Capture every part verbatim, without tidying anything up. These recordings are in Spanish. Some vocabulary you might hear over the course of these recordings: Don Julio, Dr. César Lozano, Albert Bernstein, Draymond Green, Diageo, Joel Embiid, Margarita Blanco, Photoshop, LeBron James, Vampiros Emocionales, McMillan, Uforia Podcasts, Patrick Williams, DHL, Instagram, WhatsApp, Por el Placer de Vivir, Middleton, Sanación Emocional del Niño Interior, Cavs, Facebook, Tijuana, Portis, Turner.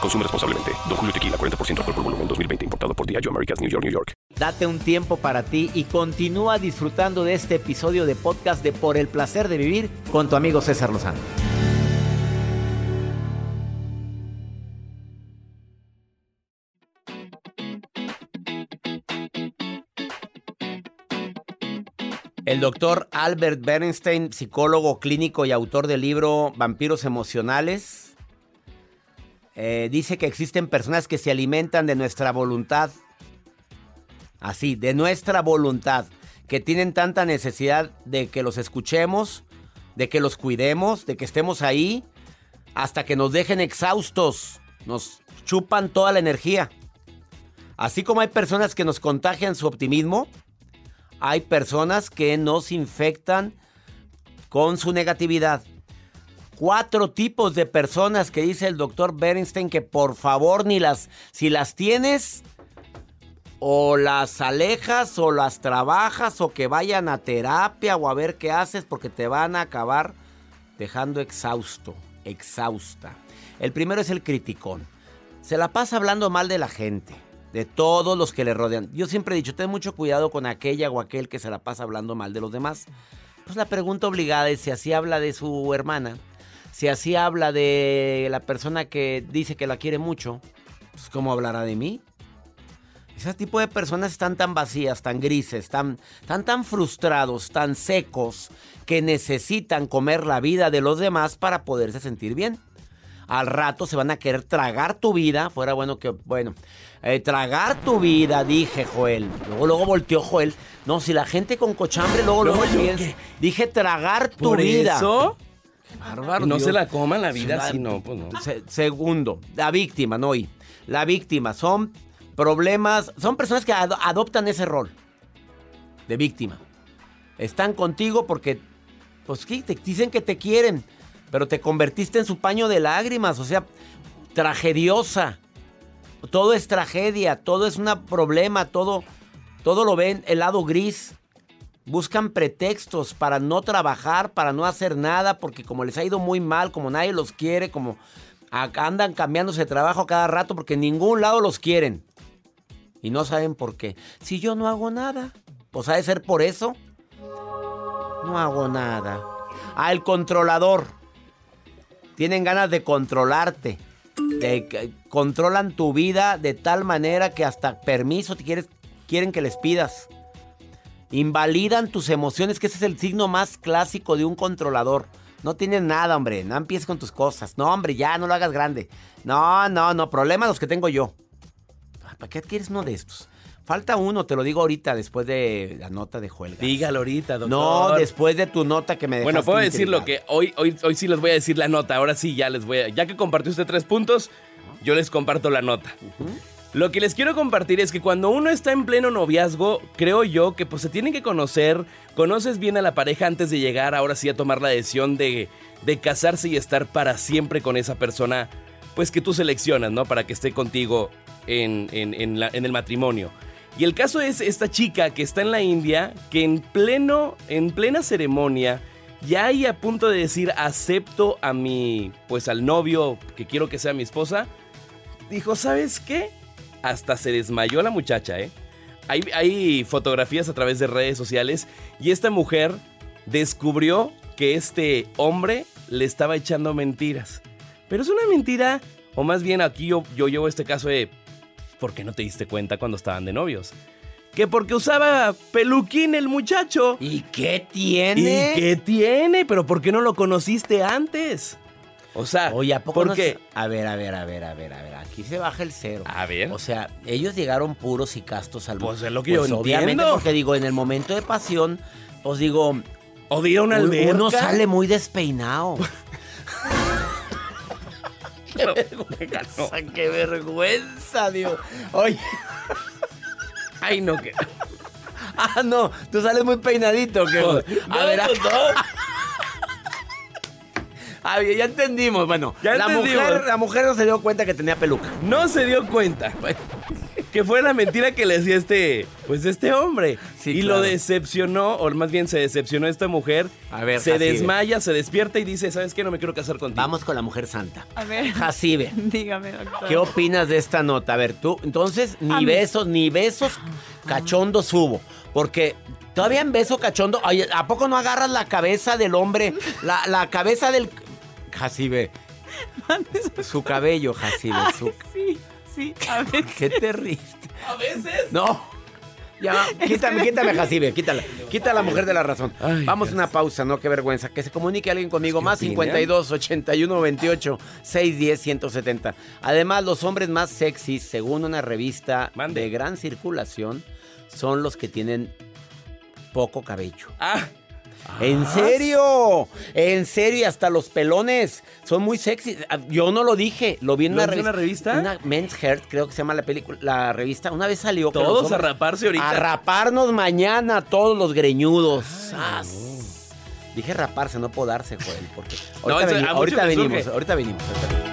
Consume responsablemente. Don Julio Tequila, cuarenta por ciento alcohol por volumen, dos mil veinte, importado por Diageo Americas, New York, New York. Date un tiempo para ti y continúa disfrutando de este episodio de podcast de Por el Placer de Vivir con tu amigo César Lozano. El doctor Albert Bernstein, psicólogo clínico y autor del libro Vampiros Emocionales, Eh, dice que existen personas que se alimentan de nuestra voluntad, así, de nuestra voluntad, que tienen tanta necesidad de que los escuchemos, de que los cuidemos, de que estemos ahí, hasta que nos dejen exhaustos, nos chupan toda la energía. Así como hay personas que nos contagian su optimismo, hay personas que nos infectan con su negatividad. Cuatro tipos de personas que dice el doctor Bernstein que por favor ni las, si las tienes o las alejas o las trabajas o que vayan a terapia o a ver qué haces porque te van a acabar dejando exhausto, exhausta. El primero es el criticón. Se la pasa hablando mal de la gente, de todos los que le rodean. Yo siempre he dicho, ten mucho cuidado con aquella o aquel que se la pasa hablando mal de los demás. Pues la pregunta obligada es si así habla de su hermana. Si así habla de la persona que dice que la quiere mucho, pues ¿cómo hablará de mí? Ese tipo de personas están tan vacías, tan grises, tan, tan, tan frustrados, tan secos, que necesitan comer la vida de los demás para poderse sentir bien. Al rato se van a querer tragar tu vida. Fuera bueno que, bueno, eh, tragar tu vida, dije Joel. Luego, luego volteó Joel. No, si la gente con cochambre, luego, no, luego piensa. Dije tragar tu ¿Por vida. ¿Eso? Bárbaro, no Dios. Se la coman la vida, la, sino pues no. Se, segundo, la víctima, no y la víctima son problemas, son personas que ad, adoptan ese rol de víctima. Están contigo porque pues ¿qué? Te dicen que te quieren, pero te convertiste en su paño de lágrimas, o sea, tragediosa. Todo es tragedia, todo es un problema, todo todo lo ven el lado gris. Buscan pretextos para no trabajar, para no hacer nada, porque como les ha ido muy mal, como nadie los quiere, como andan cambiándose de trabajo cada rato porque en ningún lado los quieren. Y no saben por qué. Si yo no hago nada, pues ha de ser por eso. No hago nada. Ah, el controlador. Tienen ganas de controlarte. Te controlan tu vida de tal manera que hasta permiso te quieres, quieren que les pidas. Invalidan tus emociones, que ese es el signo más clásico de un controlador. No tienes nada, hombre, no empieces con tus cosas. No, hombre, ya, no lo hagas grande. No, no, no, problemas los que tengo yo. ¿Para qué adquieres uno de estos? Falta uno, te lo digo ahorita, después de la nota de Juelga. Dígalo ahorita, doctor. No, después de tu nota que me dejaste. Bueno, puedo decir lo que hoy, hoy, hoy sí les voy a decir la nota, ahora sí ya les voy a... Ya que compartió usted tres puntos, yo les comparto la nota. Uh-huh. Lo que les quiero compartir es que cuando uno está en pleno noviazgo, creo yo que pues se tienen que conocer, conoces bien a la pareja antes de llegar ahora sí a tomar la decisión de, de casarse y estar para siempre con esa persona, pues que tú seleccionas, ¿no? Para que esté contigo en, en, en, la, en el matrimonio. Y el caso es esta chica que está en la India, que en, pleno, en plena ceremonia ya hay a punto de decir acepto a mi, pues al novio que quiero que sea mi esposa, dijo, ¿sabes qué? Hasta se desmayó la muchacha, ¿eh? Hay, hay fotografías a través de redes sociales y esta mujer descubrió que este hombre le estaba echando mentiras. Pero es una mentira, o más bien aquí yo, yo llevo este caso de ¿por qué no te diste cuenta cuando estaban de novios? que porque usaba peluquín el muchacho. ¿Y qué tiene? ¿Y qué tiene? ¿Pero por qué no lo conociste antes? O sea, oye, ¿a poco porque... no se... A ver, a ver, a ver, a ver, a ver, aquí se baja el cero. A ver. O sea, ellos llegaron puros y castos al... Pues es lo que pues yo obviamente entiendo. Porque digo, en el momento de pasión, os digo... O de una alberca. Uno sale muy despeinado. ¡Qué vergüenza, no. qué vergüenza, Dios! Oye... ¡Ay, no! Que... ¡Ah, no! Tú sales muy peinadito. Que... No, a ver, no, no. Ah, ya entendimos. Bueno, ya la, entendimos. Mujer, la mujer no se dio cuenta que tenía peluca. No se dio cuenta. Que fue la mentira que le decía este, pues este hombre. Sí, y claro. Lo decepcionó, o más bien se decepcionó esta mujer. A ver, se Jacibe. Desmaya, se despierta y dice, ¿sabes qué? No me quiero casar contigo. Vamos con la mujer santa. A ver. Jacibe. Dígame, doctor. ¿Qué opinas de esta nota? A ver, tú, entonces, ni a besos, mí. ni besos cachondos hubo. Porque... Todavía en beso cachondo. Ay, ¿a poco no agarras la cabeza del hombre? La, la cabeza del... Jacibe. Su cabello, Jacibe. Su... Sí, sí, a veces. ¿Qué te riste? ¿A veces? No. Ya, quítame, quítame, Jacibe, quítala. Quita a la mujer de la razón. Ay, vamos a una pausa, no, qué vergüenza. Que se comunique alguien conmigo. Más cincuenta y dos, ochenta y uno, veintiocho, seiscientos diez, ciento setenta. Además, los hombres más sexys, según una revista Mande. de gran circulación, son los que tienen... poco cabello. ¡Ah! ¿En serio? ¿En serio? Y hasta los pelones son muy sexy. Yo no lo dije. Lo vi en una, revi- una revista. Una Men's Health, creo que se llama la película, la revista. Una vez salió. Todos a raparse ahorita. A raparnos mañana, todos los greñudos. Ay, no. Dije raparse, no podarse, Joel. Porque ahorita, no, veni- ahorita, venimos, ahorita venimos, ahorita venimos.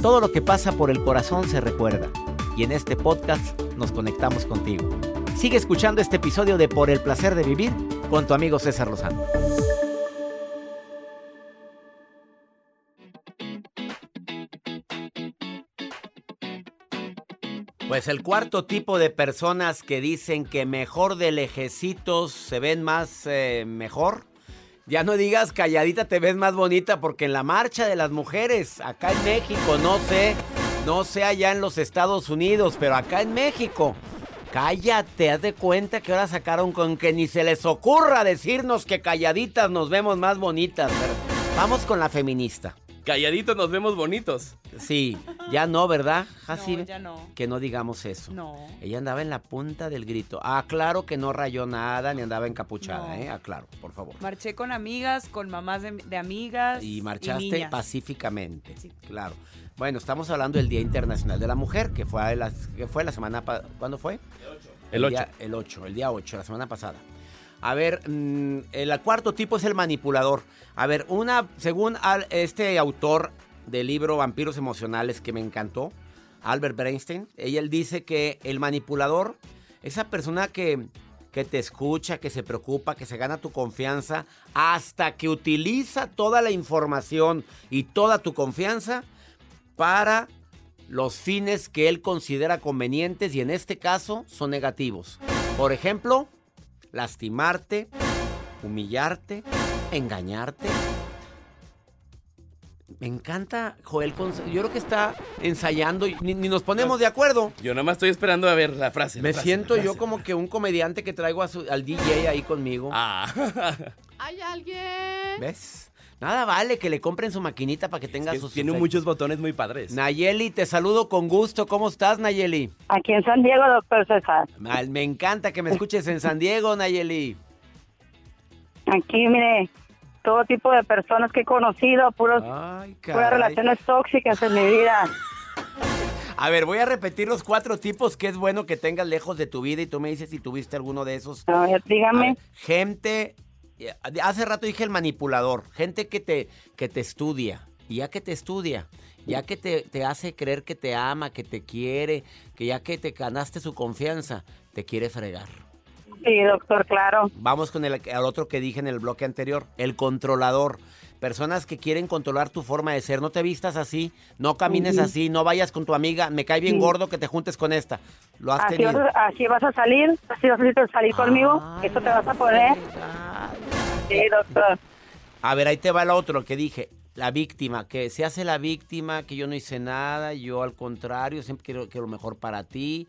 Todo lo que pasa por el corazón se recuerda, y en este podcast nos conectamos contigo. Sigue escuchando este episodio de Por el Placer de Vivir con tu amigo César Lozano. Pues el cuarto tipo de personas que dicen que mejor de lejecitos se ven más eh, mejor. Ya no digas calladita te ves más bonita, porque en la marcha de las mujeres, acá en México, no sé, no sé allá en los Estados Unidos, pero acá en México, cállate, haz de cuenta que ahora sacaron con que ni se les ocurra decirnos que calladitas nos vemos más bonitas. Pero vamos con la feminista. Calladitos nos vemos bonitos. Sí, ya no, ¿verdad, Jacibe? No, ya no. Que no digamos eso. No. Ella andaba en la punta del grito. Ah, claro que no rayó nada, ni andaba encapuchada, no. ¿eh? Ah, claro, por favor. Marché con amigas, con mamás de, de amigas. Y marchaste y niñas. Pacíficamente. Sí. Claro. Bueno, estamos hablando del Día Internacional de la Mujer, que fue la, que fue la semana pasada. ¿Cuándo fue? El ocho. El, el ocho, el día ocho, la semana pasada. A ver, el cuarto tipo es el manipulador. A ver, una según este autor del libro Vampiros Emocionales, que me encantó, Albert Bernstein, él dice que el manipulador, esa persona que, que te escucha, que se preocupa, que se gana tu confianza, hasta que utiliza toda la información y toda tu confianza para los fines que él considera convenientes, y en este caso son negativos. Por ejemplo... lastimarte, humillarte, engañarte. Me encanta, Joel. Yo creo que está ensayando y ni, ni nos ponemos no, de acuerdo. Yo nada más estoy esperando a ver la frase. Me la frase, siento la frase, yo como que un comediante que traigo a su, al D J ahí conmigo. Ah. ¿Hay alguien? ¿Ves? Nada vale que le compren su maquinita para que tenga es que sus... Tiene sus... muchos botones muy padres. Nayeli, te saludo con gusto. ¿Cómo estás, Nayeli? Aquí en San Diego, doctor César. Me encanta que me escuches en San Diego, Nayeli. Aquí, mire, todo tipo de personas que he conocido, puros, Ay, puras relaciones tóxicas en mi vida. A ver, voy a repetir los cuatro tipos que es bueno que tengas lejos de tu vida y tú me dices si tuviste alguno de esos. A ver, dígame. A ver, gente, hace rato dije el manipulador, gente que te, que te estudia, y ya que te estudia, ya que te, te hace creer que te ama, que te quiere, que ya que te ganaste su confianza, te quiere fregar. Sí, doctor, claro. Vamos con el, el otro que dije en el bloque anterior, el controlador. Personas que quieren controlar tu forma de ser. No te vistas así, no camines uh-huh. así, no vayas con tu amiga. Me cae bien uh-huh. gordo que te juntes con esta. ¿Lo has así tenido? Vas a, así vas a salir, así vas a salir conmigo. Ay, ¿Eso te vas a poner? Ay, sí, doctor. A ver, ahí te va el otro que dije. La víctima, que se hace la víctima, que yo no hice nada, yo al contrario, siempre quiero que lo mejor para ti,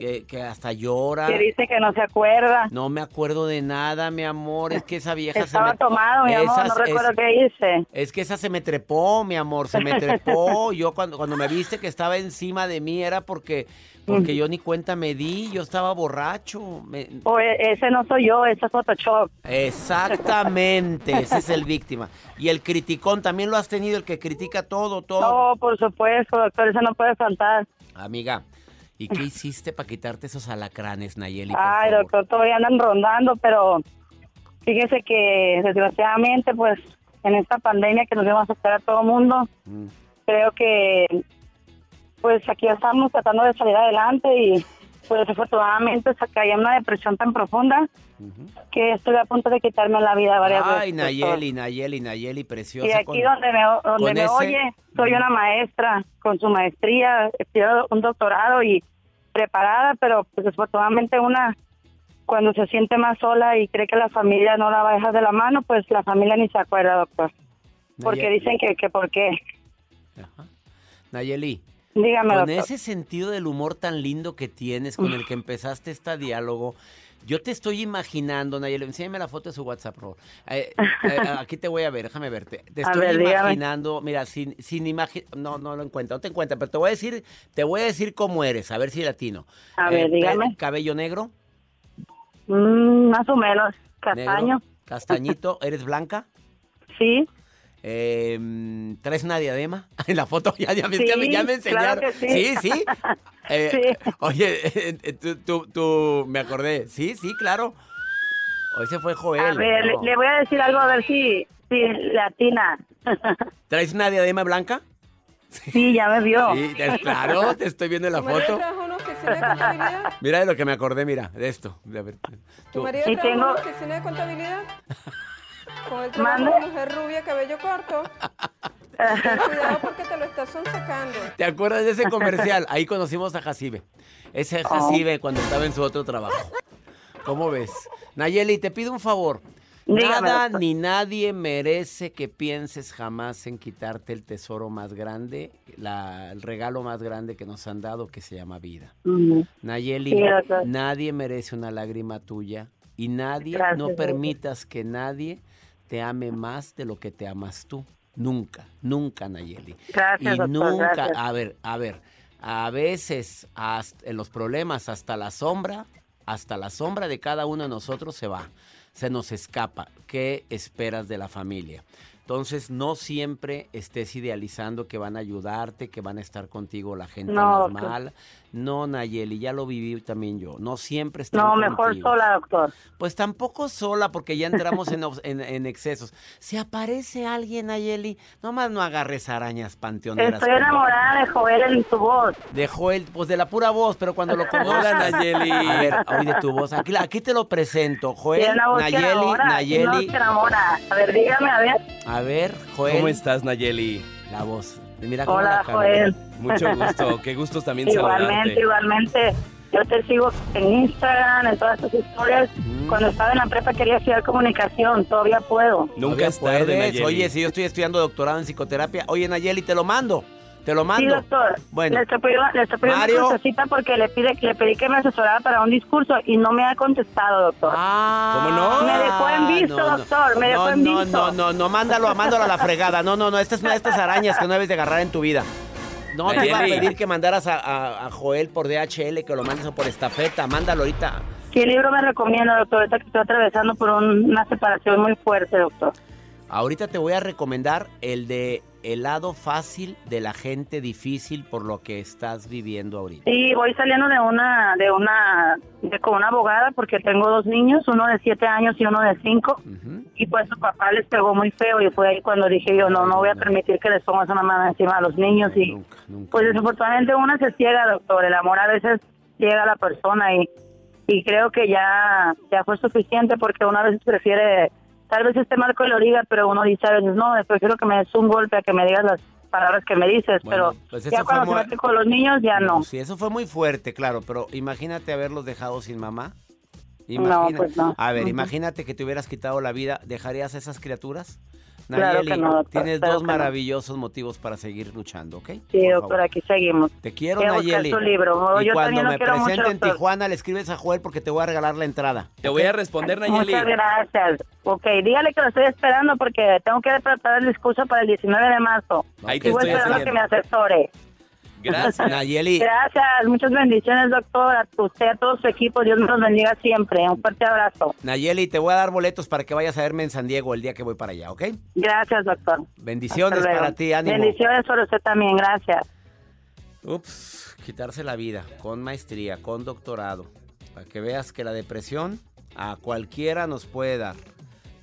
que, que hasta llora. Que dice que no se acuerda. No me acuerdo de nada, mi amor, es que esa vieja Estaba se me... tomado, mi esa, amor, no recuerdo es, qué hice. Es que esa se me trepó, mi amor, se me trepó. Yo cuando, cuando me viste que estaba encima de mí era porque... Porque yo ni cuenta me di, yo estaba borracho. Me... O ese no soy yo, ese es Photoshop. Exactamente, ese es el víctima. Y el criticón, ¿también lo has tenido? El que critica todo, todo. No, por supuesto, doctor, eso no puede faltar. Amiga, ¿y qué hiciste para quitarte esos alacranes, Nayeli? Ay, favor? Doctor, todavía andan rondando, pero fíjese que desgraciadamente, pues, en esta pandemia que nos vamos a afectar a todo el mundo, mm. creo que... Pues aquí estamos tratando de salir adelante y pues desafortunadamente caí en una depresión tan profunda uh-huh. que estoy a punto de quitarme la vida varias Ay, veces. Ay, Nayeli, Nayeli, Nayeli, preciosa. Y aquí con, donde me, donde me ese... oye, soy una maestra con su maestría, estudiado un doctorado y preparada, pero pues desafortunadamente una cuando se siente más sola y cree que la familia no la va a dejar de la mano, pues la familia ni se acuerda, doctor. Nayeli. Porque dicen que, que por qué. Ajá. Nayeli. Dígame, con doctor. Ese sentido del humor tan lindo que tienes, con el que empezaste este diálogo, yo te estoy imaginando, Nayeli, enséñame la foto de su WhatsApp, por favor. Eh, eh, aquí te voy a ver, déjame verte. Te estoy ver, imaginando, dígame. Mira, sin, sin imaginar, no, no lo encuentro, no te encuentro, pero te voy a decir, te voy a decir cómo eres, a ver si latino. A ver, eh, dígame. ¿Cabello negro? Mm, más o menos, castaño. Negro, castañito, ¿eres blanca? Sí. Eh, ¿Traes una diadema? En la foto ya, ya, sí, ya, me, ya me enseñaron. Claro que sí, sí. sí. Eh, sí. Oye, eh, tú, tú, tú me acordé. Sí, sí, claro. Hoy se fue Joel. A ver, no. le, le voy a decir algo a ver si, si latina. ¿Traes una diadema blanca? Sí, sí ya me vio. Sí, claro, te estoy viendo en la foto. De contabilidad. Mira de lo que me acordé, mira, de esto. De ver, ¿Tu marido trabaja tengo... en una oficina de contabilidad? Con el trabajo de mujer rubia, cabello corto. Ten cuidado porque te lo estás sonsacando. ¿Te acuerdas de ese comercial? Ahí conocimos a Jacibe. Ese es Jacibe oh. cuando estaba en su otro trabajo. ¿Cómo ves? Nayeli, te pido un favor. Dígame, Nada doctor. Ni nadie merece que pienses jamás en quitarte el tesoro más grande, la, el regalo más grande que nos han dado, que se llama vida. Uh-huh. Nayeli, sí, nadie merece una lágrima tuya y nadie, Gracias, no permitas doctor. que nadie... te ame más de lo que te amas tú. Nunca, nunca, Nayeli. Gracias, y doctor, nunca, gracias. a ver, a ver, a veces hasta, en los problemas hasta la sombra, hasta la sombra de cada uno de nosotros se va, se nos escapa. ¿Qué esperas de la familia? Entonces, no siempre estés idealizando que van a ayudarte, que van a estar contigo la gente no, normal. Doctor. No, Nayeli, ya lo viví también yo. No siempre estés No, mejor contigo. Sola, doctor. Pues tampoco sola, porque ya entramos en, en, en excesos. Si aparece alguien, Nayeli, nomás no agarres arañas panteoneras. Estoy enamorada de Joel en tu voz. De Joel, pues de la pura voz, pero cuando lo conozcan, Nayeli. A ver, oye, de tu voz. Aquí, aquí te lo presento, Joel, Nayeli, Nayeli. No te enamora. A ver, dígame, a ver. A ver, Joel. ¿Cómo estás, Nayeli? La voz. Mira cómo Hola, la Joel. Mucho gusto. Qué gusto también saludarte. Igualmente, igualmente. Yo te sigo en Instagram, en todas tus historias. Mm. Cuando estaba en la prepa quería estudiar comunicación. Todavía puedo. Nunca es tarde, Nayeli. Oye, si yo estoy estudiando doctorado en psicoterapia. Oye, Nayeli, te lo mando. Te lo mando. Sí, doctor. Bueno. Le estoy pidiendo, le estoy pidiendo una cita porque le, pide, le pedí que me asesorara para un discurso y no me ha contestado, doctor. Ah, ¿cómo no? Me dejó en visto, no, doctor. No, me dejó no, en visto. No, no, no, no, mándalo, mándalo a la fregada. No, no, no, estas son estas arañas que no debes de agarrar en tu vida. No, te iba a pedir que mandaras a, a, a Joel por D H L, que lo mandes por estafeta. Mándalo ahorita. ¿Qué libro me recomienda, doctor? Ahorita que estoy atravesando por un, una separación muy fuerte, doctor. Ahorita te voy a recomendar el de El lado fácil de la gente difícil, por lo que estás viviendo ahorita. Sí, voy saliendo de una, de una, de con una abogada porque tengo dos niños, uno de siete años y uno de cinco, uh-huh. y pues su papá les pegó muy feo y fue ahí cuando dije yo, no, no voy a permitir que les pongas una mano encima a los niños y nunca, nunca, pues desafortunadamente una se ciega, doctor, el amor a veces ciega a la persona y, y creo que ya, ya fue suficiente porque una vez prefiere... Tal vez este marco lo diga, pero uno dice a veces, no, prefiero que me des un golpe a que me digas las palabras que me dices, bueno, pero pues ya cuando muy... se mete con los niños, ya no, no. Sí, eso fue muy fuerte, claro, pero imagínate haberlos dejado sin mamá. Imagina... No, pues no. A ver, uh-huh. imagínate que te hubieras quitado la vida, ¿dejarías a esas criaturas? Nayeli, claro no, tienes claro dos maravillosos no. motivos para seguir luchando, ¿ok? Sí, por doctor, favor. Aquí seguimos. Te quiero, quiero Nayeli. Su libro. Y yo cuando me presente mucho, en Tijuana, le escribes a Joel porque te voy a regalar la entrada. Te voy a responder, Nayeli. Muchas gracias. Ok, dígale que lo estoy esperando porque tengo que preparar el discurso para el diecinueve de marzo. Ahí te estoy esperando que me asesore. Gracias, Nayeli. Gracias, muchas bendiciones, doctor, a usted, a todo su equipo, Dios nos bendiga siempre, un fuerte abrazo. Nayeli, te voy a dar boletos para que vayas a verme en San Diego el día que voy para allá, ¿ok? Gracias, doctor. Bendiciones para ti, ánimo. Bendiciones para usted también, gracias. Ups, quitarse la vida, con maestría, con doctorado, para que veas que la depresión a cualquiera nos puede dar.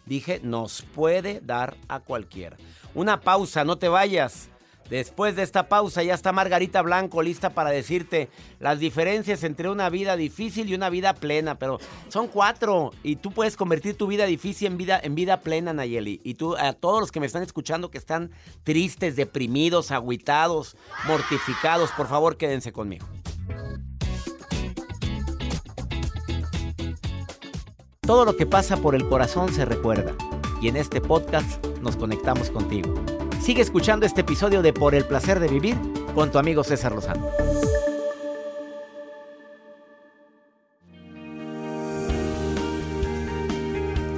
Dije, nos puede dar a cualquiera. Una pausa, no te vayas. Después de esta pausa ya está Margarita Blanco lista para decirte las diferencias entre una vida difícil y una vida plena, pero son cuatro y tú puedes convertir tu vida difícil en vida, en vida plena, Nayeli. Y tú, a todos los que me están escuchando que están tristes, deprimidos, agüitados, mortificados, por favor quédense conmigo. Todo lo que pasa por el corazón se recuerda y en este podcast nos conectamos contigo. Sigue escuchando este episodio de Por el Placer de Vivir con tu amigo César Lozano.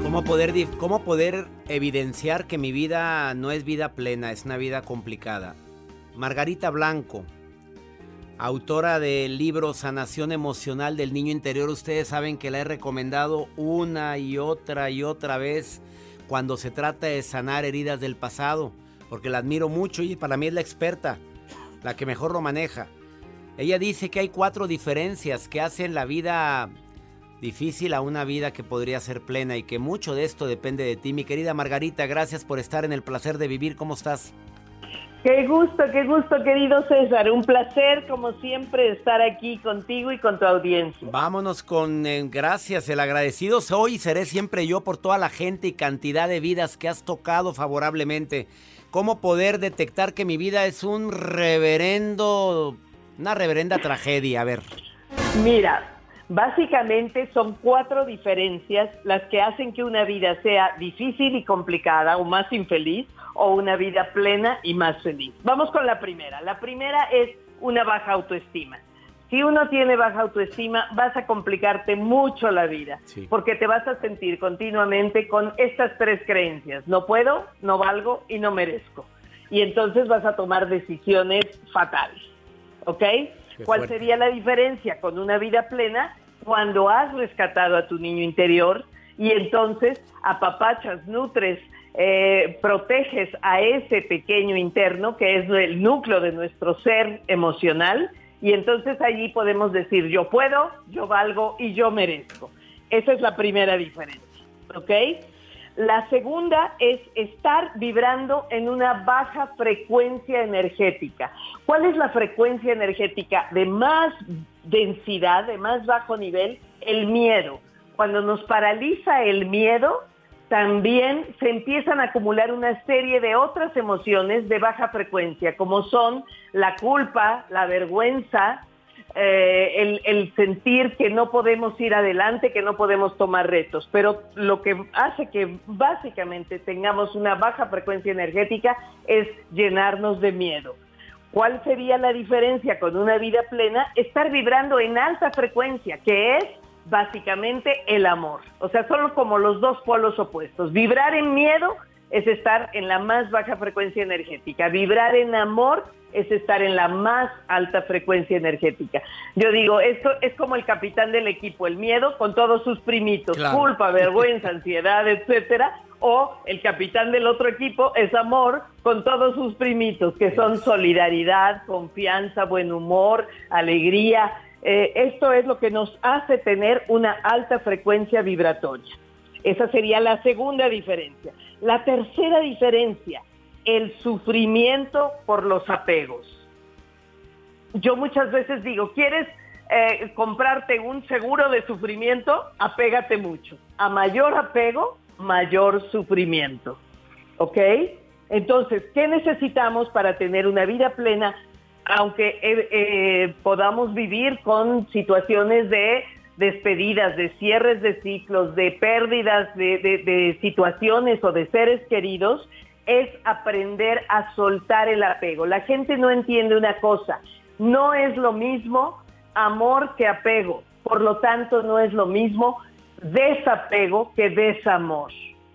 ¿Cómo poder, cómo poder evidenciar que mi vida no es vida plena, es una vida complicada? Margarita Blanco, autora del libro Sanación Emocional del Niño Interior. Ustedes saben que la he recomendado una y otra y otra vez cuando se trata de sanar heridas del pasado. Porque la admiro mucho y para mí es la experta, la que mejor lo maneja. Ella dice que hay cuatro diferencias que hacen la vida difícil a una vida que podría ser plena y que mucho de esto depende de ti. Mi querida Margarita, gracias por estar en El Placer de Vivir. ¿Cómo estás? Qué gusto, qué gusto, querido César. Un placer, como siempre, estar aquí contigo y con tu audiencia. Vámonos con eh, gracias. El agradecido soy y seré siempre yo por toda la gente y cantidad de vidas que has tocado favorablemente. ¿Cómo poder detectar que mi vida es un reverendo, una reverenda tragedia? A ver. Mira, básicamente son cuatro diferencias las que hacen que una vida sea difícil y complicada o más infeliz, o una vida plena y más feliz. Vamos con la primera. La primera es una baja autoestima. Si uno tiene baja autoestima, vas a complicarte mucho la vida, sí. porque te vas a sentir continuamente con estas tres creencias. No puedo, no valgo y no merezco. Y entonces vas a tomar decisiones fatales. ¿Ok? Qué ¿Cuál fuerte. Sería la diferencia con una vida plena? Cuando has rescatado a tu niño interior y entonces apapachas, nutres, Eh, proteges a ese pequeño interno que es el núcleo de nuestro ser emocional y entonces allí podemos decir yo puedo, yo valgo y yo merezco. Esa es la primera diferencia, ¿ok? La segunda es estar vibrando en una baja frecuencia energética. ¿Cuál es la frecuencia energética de más densidad, de más bajo nivel? El miedo. Cuando nos paraliza el miedo, también se empiezan a acumular una serie de otras emociones de baja frecuencia, como son la culpa, la vergüenza, eh, el, el sentir que no podemos ir adelante, que no podemos tomar retos. Pero lo que hace que básicamente tengamos una baja frecuencia energética es llenarnos de miedo. ¿Cuál sería la diferencia con una vida plena? Estar vibrando en alta frecuencia, que es básicamente el amor. O sea, son como los dos polos opuestos. Vibrar en miedo es estar en la más baja frecuencia energética. Vibrar en amor es estar en la más alta frecuencia energética. Yo digo, esto es como el capitán del equipo, el miedo con todos sus primitos, claro. Culpa, vergüenza, ansiedad, etcétera. O el capitán del otro equipo es amor con todos sus primitos, que son solidaridad, confianza, buen humor, alegría. Eh, esto es lo que nos hace tener una alta frecuencia vibratoria. Esa sería la segunda diferencia. La tercera diferencia, el sufrimiento por los apegos. Yo muchas veces digo, ¿quieres eh, comprarte un seguro de sufrimiento? Apégate mucho. A mayor apego, mayor sufrimiento. ¿Ok? Entonces, ¿qué necesitamos para tener una vida plena? Aunque eh, eh, podamos vivir con situaciones de despedidas, de cierres de ciclos, de pérdidas de, de, de situaciones o de seres queridos, es aprender a soltar el apego. La gente no entiende una cosa, no es lo mismo amor que apego, por lo tanto no es lo mismo desapego que desamor,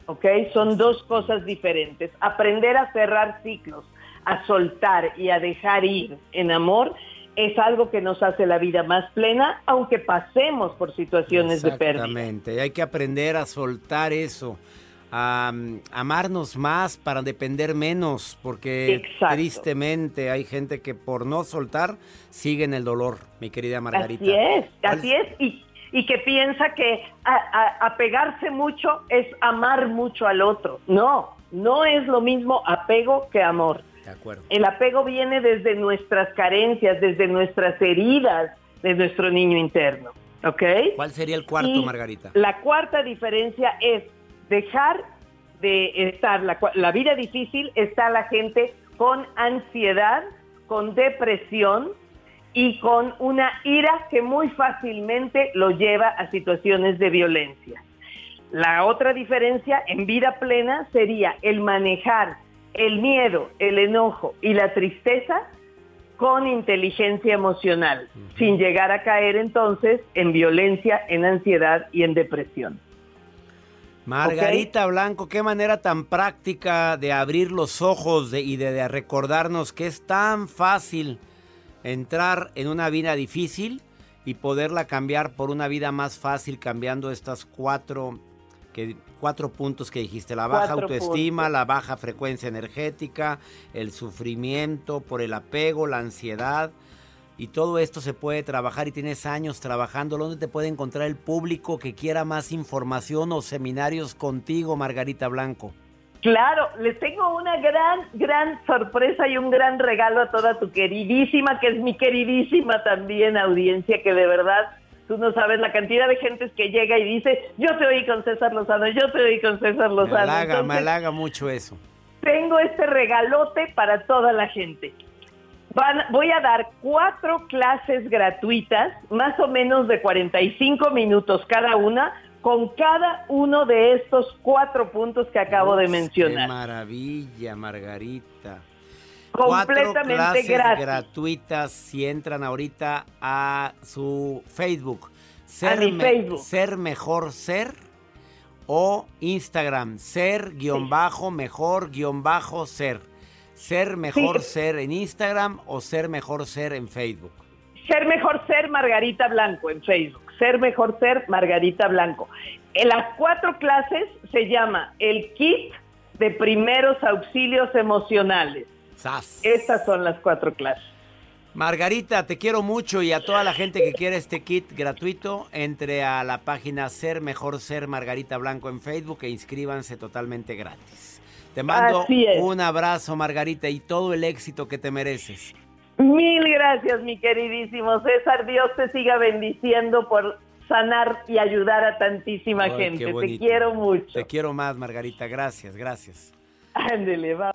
¿ok? Son dos cosas diferentes. Aprender a cerrar ciclos, a soltar y a dejar ir en amor es algo que nos hace la vida más plena, aunque pasemos por situaciones de pérdida. Exactamente, hay que aprender a soltar eso, a amarnos más para depender menos, porque exacto. Tristemente hay gente que por no soltar sigue en el dolor, mi querida Margarita. Así es, así es, y, y que piensa que apegarse mucho es amar mucho al otro. No, no es lo mismo apego que amor. De acuerdo. El apego viene desde nuestras carencias, desde nuestras heridas, de nuestro niño interno, ¿ok? ¿Cuál sería el cuarto, y Margarita? La cuarta diferencia es dejar de estar, la, la vida difícil está la gente con ansiedad, con depresión y con una ira que muy fácilmente lo lleva a situaciones de violencia. La otra diferencia en vida plena sería el manejar el miedo, el enojo y la tristeza con inteligencia emocional, uh-huh. sin llegar a caer entonces en violencia, en ansiedad y en depresión. Margarita ¿Okay? Blanco, qué manera tan práctica de abrir los ojos de, y de, de recordarnos que es tan fácil entrar en una vida difícil y poderla cambiar por una vida más fácil, cambiando estas cuatro que Cuatro puntos que dijiste, la baja Cuatro autoestima, puntos. La baja frecuencia energética, el sufrimiento por el apego, la ansiedad, y todo esto se puede trabajar y tienes años trabajando. ¿Dónde te puede encontrar el público que quiera más información o seminarios contigo, Margarita Blanco? Claro, les tengo una gran, gran sorpresa y un gran regalo a toda tu queridísima, que es mi queridísima también audiencia, que de verdad... Tú no sabes la cantidad de gente que llega y dice, yo te oí con César Lozano, yo te oí con César Lozano. Me halaga, Entonces, me halaga mucho eso. Tengo este regalote para toda la gente. Van, voy a dar cuatro clases gratuitas, más o menos de cuarenta y cinco minutos cada una, con cada uno de estos cuatro puntos que acabo Uf, de mencionar. ¡Qué maravilla, Margarita! Completamente Cuatro clases gratis. gratuitas si entran ahorita a su Facebook. Ser, a mi Facebook. Me, ser mejor ser o Instagram. Ser guión bajo mejor guión bajo ser. Ser mejor sí. ser en Instagram o ser mejor ser en Facebook. Ser mejor ser Margarita Blanco en Facebook. Ser mejor ser Margarita Blanco. En las cuatro clases se llama el kit de primeros auxilios emocionales. Sas. Estas son las cuatro clases. Margarita, te quiero mucho y a toda la gente que quiere este kit gratuito, entre a la página Ser Mejor Ser Margarita Blanco en Facebook e inscríbanse totalmente gratis. Te mando un abrazo, Margarita, y todo el éxito que te mereces. Mil gracias, mi queridísimo César. Dios te siga bendiciendo por sanar y ayudar a tantísima Ay, gente. Te quiero mucho. Te quiero más, Margarita. Gracias, gracias. Ándele, va.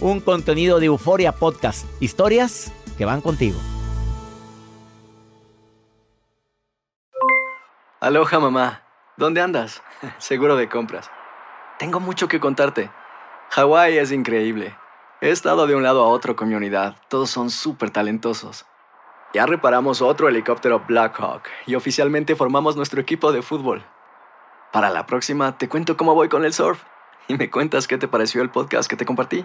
Un contenido de Uforia Podcast, historias que van contigo. Aloha, mamá. ¿Dónde andas? Seguro de compras. Tengo mucho que contarte. Hawái es increíble. He estado de un lado a otro con mi unidad. Todos son súper talentosos. Ya reparamos otro helicóptero Black Hawk y oficialmente formamos nuestro equipo de fútbol. Para la próxima te cuento cómo voy con el surf y me cuentas qué te pareció el podcast que te compartí,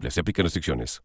Se aplican restricciones.